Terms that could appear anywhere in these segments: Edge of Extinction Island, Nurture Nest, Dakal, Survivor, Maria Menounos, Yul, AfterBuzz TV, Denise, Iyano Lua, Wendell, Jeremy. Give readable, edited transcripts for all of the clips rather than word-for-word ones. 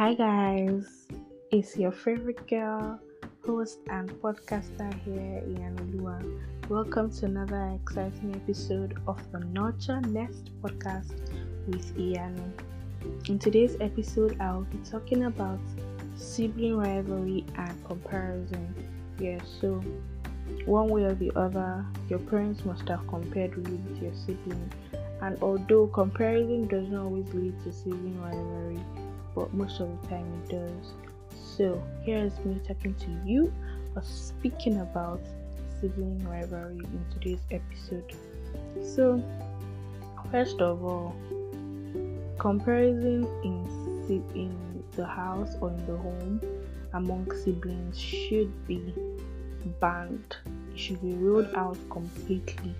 Hi guys, it's your favorite girl, host and podcaster here, Iyano Lua. Welcome to another exciting episode of the Nurture Nest podcast with Iyano. In today's episode, I will be talking about sibling rivalry and comparison. So one way or the other, your parents must have compared you with your sibling. And although comparison does not always lead to sibling rivalry, but most of the time it does. So here is me talking to you or speaking about sibling rivalry in today's episode. So first of all, comparison in the house or in the home among siblings should be banned. It should be ruled out completely.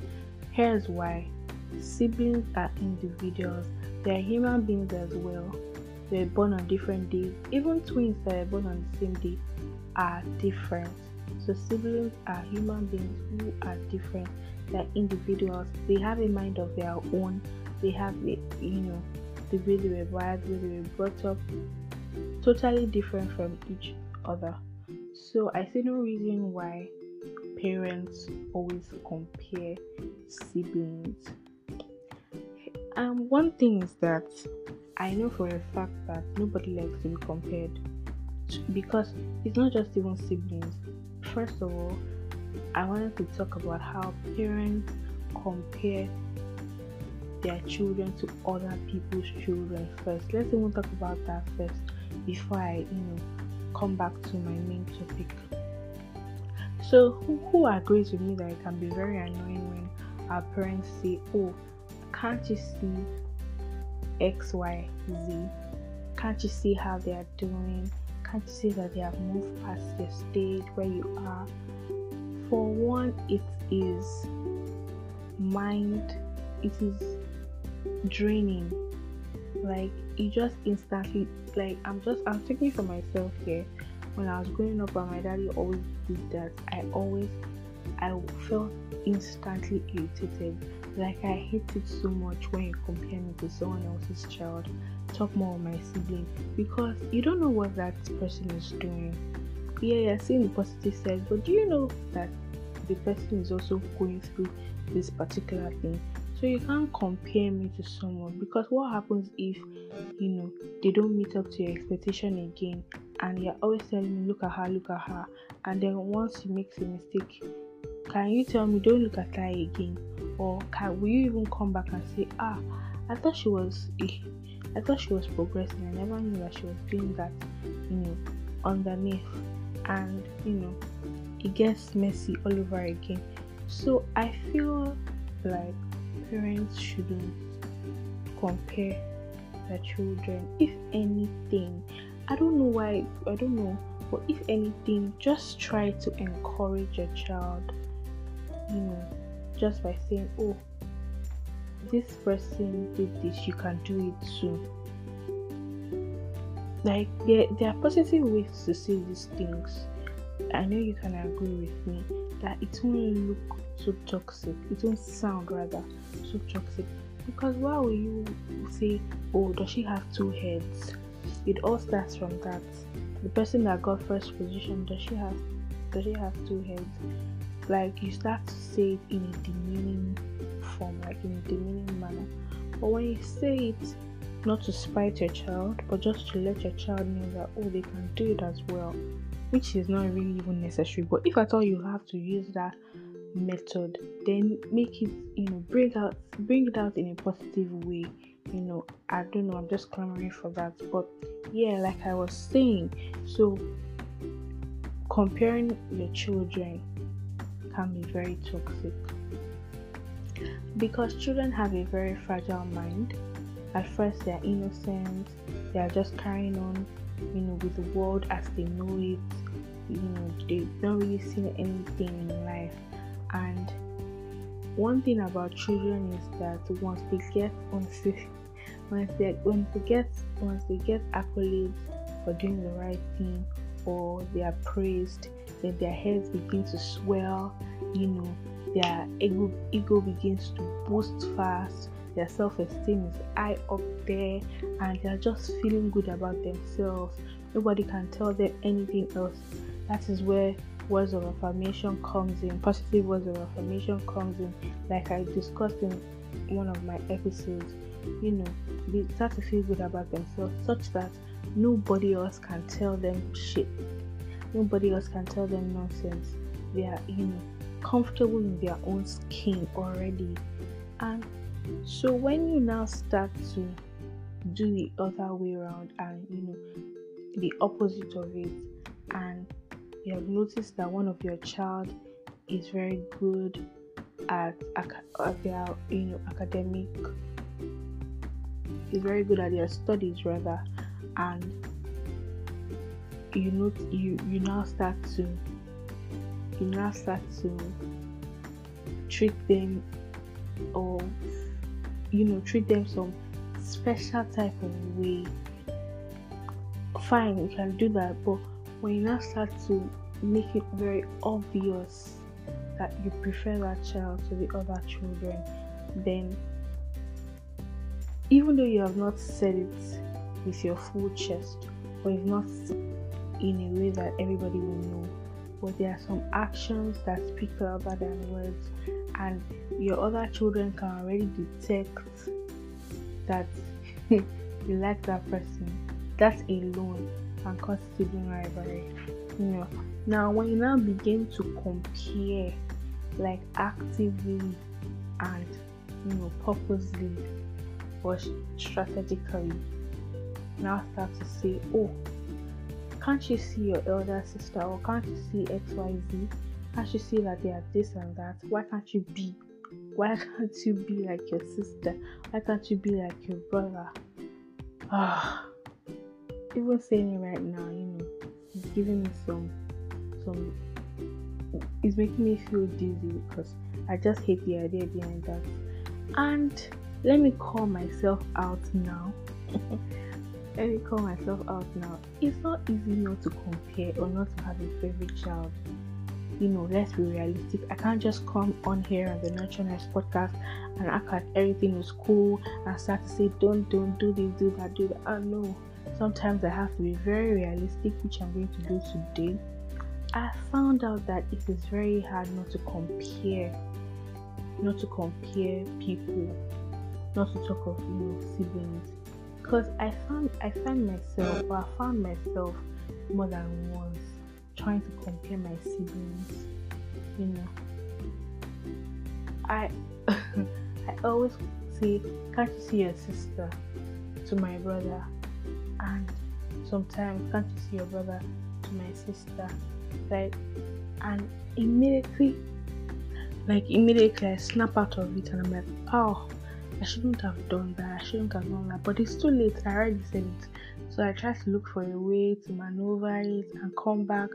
Here's why. Siblings are individuals. They are human beings as well. They were born on different days. Even twins that are born on the same day are different. So siblings are human beings who are different. They are individuals. They have a mind of their own. They have, the way they were wired, the way they were brought up, totally different from each other. So I see no reason why parents always compare siblings. One thing is that I know for a fact that nobody likes to be compared, because it's not just even siblings. First of all, I wanted to talk about how parents compare their children to other people's children first. Let's even talk about that first before I, come back to my main topic. So who agrees with me that it can be very annoying when our parents say, "Oh, can't you see X, Y, Z? Can't you see how they are doing? Can't you see that they have moved past your stage where you are?" For one, it is draining. Like, you just instantly, like, I'm speaking for myself here. When I was growing up and my daddy always did that, I felt instantly irritated. Like, I hate it so much when you compare me to someone else's child. Talk more of my sibling, because you don't know what that person is doing. Yeah, you're seeing the positive side, but do you know that the person is also going through this particular thing? So you can't compare me to someone, because what happens if, they don't meet up to your expectation again, and you're always telling me, look at her, and then once you make a mistake, can you tell me, don't look at her again? Or will you even come back and say, I thought she was progressing. I never knew that she was doing that, underneath. And, it gets messy all over again. So I feel like parents shouldn't compare their children. If anything, but if anything, just try to encourage your child, just by saying, "Oh, this person did this, you can do it too." Like, there are positive ways to see these things. I know you can agree with me that it won't look so toxic. It won't sound rather so toxic, because why will you say, "Oh, does she have two heads?" It all starts from that. The person that got first position, does she have two heads? Like, you start to say it in a demeaning form, like in a demeaning manner. But when you say it not to spite your child, but just to let your child know that, oh, they can do it as well, which is not really even necessary. But if at all you have to use that method, then make it, bring it out in a positive way. I don't know, I'm just clamoring for that. But yeah, like I was saying, so comparing your children can be very toxic, because children have a very fragile mind. At first, they are innocent, they are just carrying on, with the world as they know it. They've not really seen anything in life. And one thing about children is that once they get accolades for doing the right thing, or they are praised, then their heads begin to swell, their ego begins to boost fast, their self-esteem is high up there and they're just feeling good about themselves. Nobody can tell them anything else. That is where words of affirmation comes in, positive words of affirmation comes in, like I discussed in one of my episodes. You know, they start to feel good about themselves such that nobody else can tell them shit. Nobody else can tell them nonsense. They are, you know, comfortable in their own skin already. And so when you now start to do the other way around and, you know, the opposite of it, and you have noticed that one of your child is very good at their, you know, academic, is very good at their studies rather, and you know, you now start to treat them, or you know, treat them some special type of way. Fine, you can do that, but when you now start to make it very obvious that you prefer that child to the other children, then even though you have not said it with your full chest, or you've not said it in a way that everybody will know, but there are some actions that speak louder than words, and your other children can already detect that you like that person. That alone can cause sibling rivalry. You know, now when you now begin to compare, like actively and, you know, purposely or strategically, now start to say, oh, can't you see your elder sister, or can't you see XYZ? Can't you see that they are this and that? Why can't you be like your sister? Why can't you be like your brother? Even saying it right now, you know, it's giving me some, it's making me feel dizzy because I just hate the idea behind that. And let me call myself out now. It's not easy not to compare or not to have a favorite child. You know, let's be realistic. I can't just come on here on the Nurture Nest podcast and act like everything is cool and start to say don't do this, do that, do that. I know. Sometimes I have to be very realistic, which I'm going to do today. I found out that it is very hard not to compare people, not to talk of, you know, siblings, because I found myself more than once trying to compare my siblings. You know, I always say, can't you see your sister, to my brother, and sometimes can't you see your brother, to my sister, like, and immediately I snap out of it and I'm like, oh, I shouldn't have done that, but it's too late, I already said it. So I try to look for a way to maneuver it and come back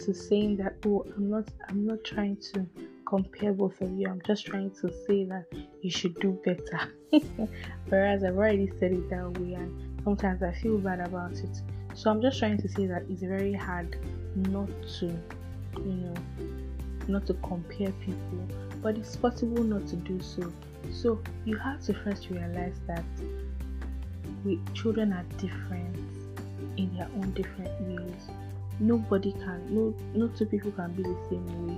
to saying that, oh, I'm not trying to compare both of you, I'm just trying to say that you should do better. Whereas I've already said it that way, and sometimes I feel bad about it. So I'm just trying to say that it's very hard not to compare people, but it's possible not to do so. So you have to first realize that we children are different in their own different ways. No two people can be the same way.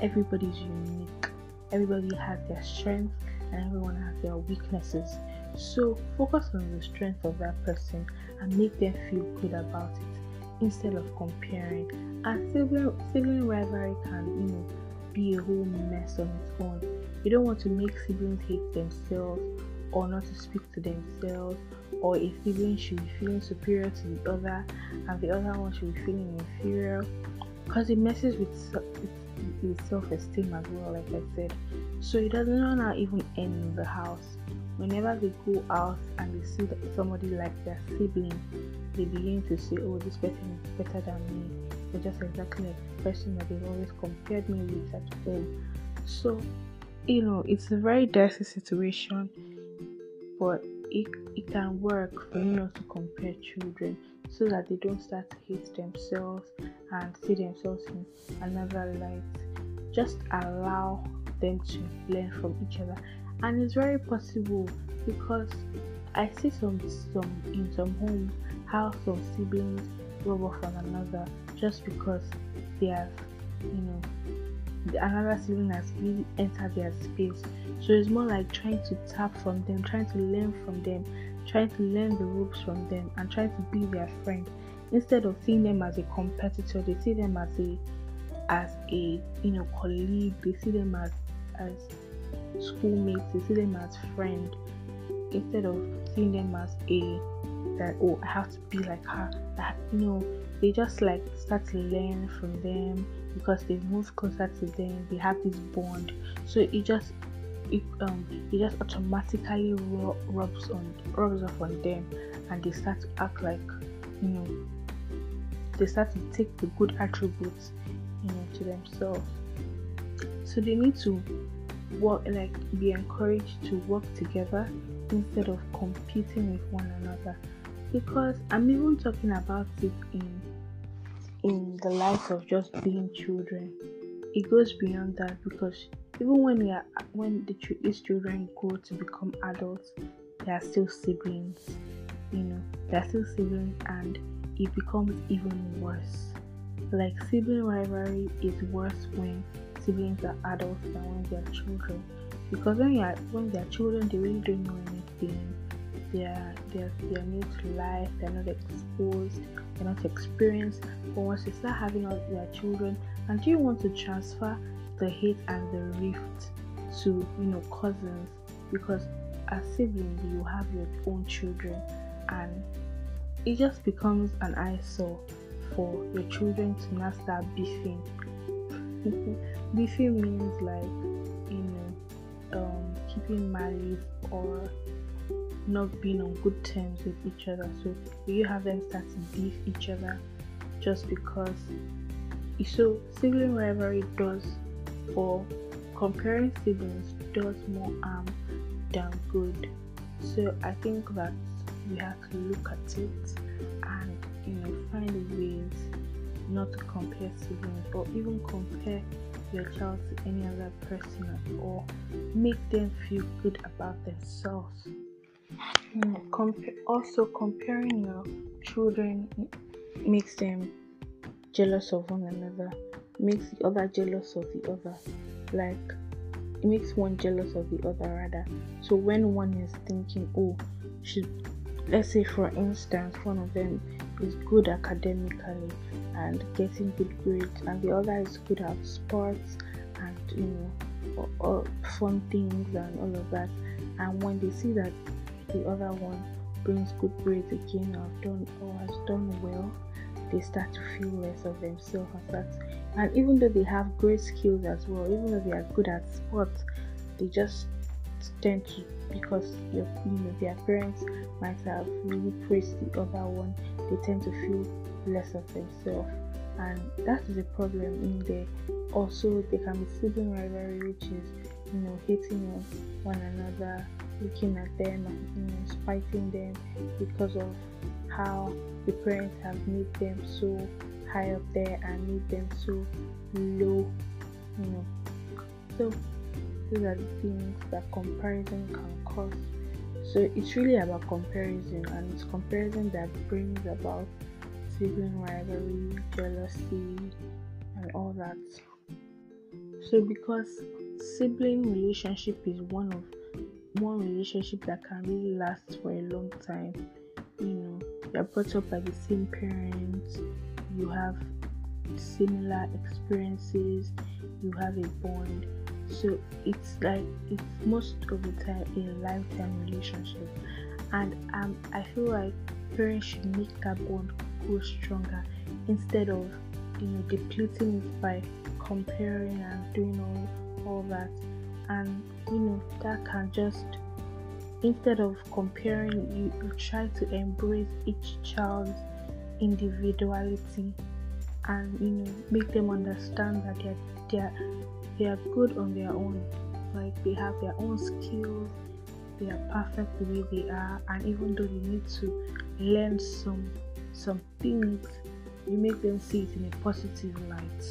Everybody's unique. Everybody has their strengths and everyone has their weaknesses. So focus on the strength of that person and make them feel good about it, instead of comparing. And sibling rivalry can, you know, be a whole mess on its own. You don't want to make siblings hate themselves, or not to speak to themselves, or a sibling should be feeling superior to the other and the other one should be feeling inferior, because it messes with self-esteem as well, like I said. So it doesn't wanna even end in the house. Whenever they go out and they see that somebody like their sibling, they begin to say, oh, this person is better than me, they're just exactly like the person that they've always compared me with at home. So, you know, it's a very dicey situation, but it can work for you not to compare children, so that they don't start to hate themselves and see themselves in another light. Just allow them to learn from each other. And it's very possible, because I see some in some homes how some siblings rub off on another just because they have, another sibling has really entered their space. So it's more like trying to tap from them, trying to learn from them, trying to learn the ropes from them, and trying to be their friend. Instead of seeing them as a competitor, they see them as a colleague. They see them as schoolmates. They see them as friend, instead of seeing them as I have to be like her. They just like start to learn from them because they've moved closer to them. They have this bond, so it just automatically rubs off on them, and they start to act like, they start to take the good attributes, to themselves. So they need to be encouraged to work together instead of competing with one another. Because I'm even talking about it in the light of just being children. It goes beyond that, because even when these children grow to become adults, they are still siblings. They are still siblings, and it becomes even worse. Like, sibling rivalry is worse when siblings are adults than when they are children, because when they are children, they really don't know anything. They are new to life. They're not exposed. They're not experienced. But once they start having all their children, and do you want to transfer the hate and the rift to cousins? Because as siblings, you have your own children, and it just becomes an eyesore for your children to not start beefing. Beefing means like keeping malice or not being on good terms with each other. So you have them start to beef each other just because. So sibling rivalry does, or comparing siblings does, more harm than good. So I think that we have to look at it and find ways not to compare siblings, or even compare your child to any other person, or make them feel good about themselves. Also, comparing your children makes them jealous of one another, makes the other jealous of the other. Like, it makes one jealous of the other, rather. So when one is thinking, let's say for instance one of them is good academically and getting good grades, and the other is good at sports and all fun things and all of that, and when they see that the other one brings good grades again or has done well, they start to feel less of themselves, and even though they have great skills as well, even though they are good at sports, they just tend to, because their parents might have really praised the other one, they tend to feel less of themselves, and that is a problem in there. Also, they can be sibling rivalry, which is hating on one another, looking at them and spiting them because of how the parents have made them so high up there and made them so low. So these are the things that comparison can cause. So it's really about comparison, and it's comparison that brings about sibling rivalry, jealousy, and all that. So because sibling relationship is one relationship that can really last for a long time. You're brought up by the same parents, you have similar experiences, you have a bond. So it's most of the time a lifetime relationship, and I feel like parents should make that bond grow stronger instead of depleting it by comparing and doing all that. And that can just, instead of comparing, you try to embrace each child's individuality, and make them understand that they are good on their own. Like, they have their own skills, they are perfect the way they are, and even though they need to learn some things, you make them see it in a positive light.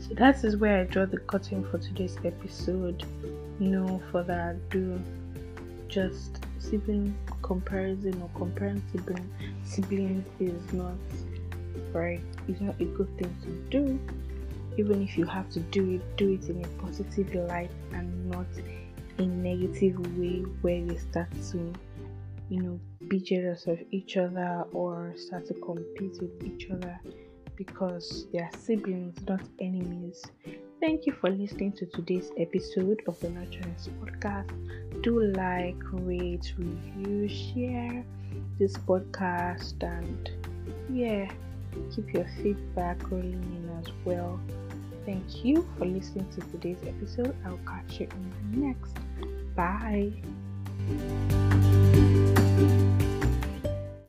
So that is where I draw the curtain for today's episode. no further ado, just sibling comparison or comparing siblings is not right. It's not a good thing to do. Even if you have to do it in a positive light and not a negative way where you start to, be jealous of each other or start to compete with each other because they are siblings, not enemies. Thank you for listening to today's episode of the Nurture Nest podcast. Do like, rate, review, share this podcast, and keep your feedback rolling in as well. Thank you for listening to today's episode. I'll catch you in the next. Bye.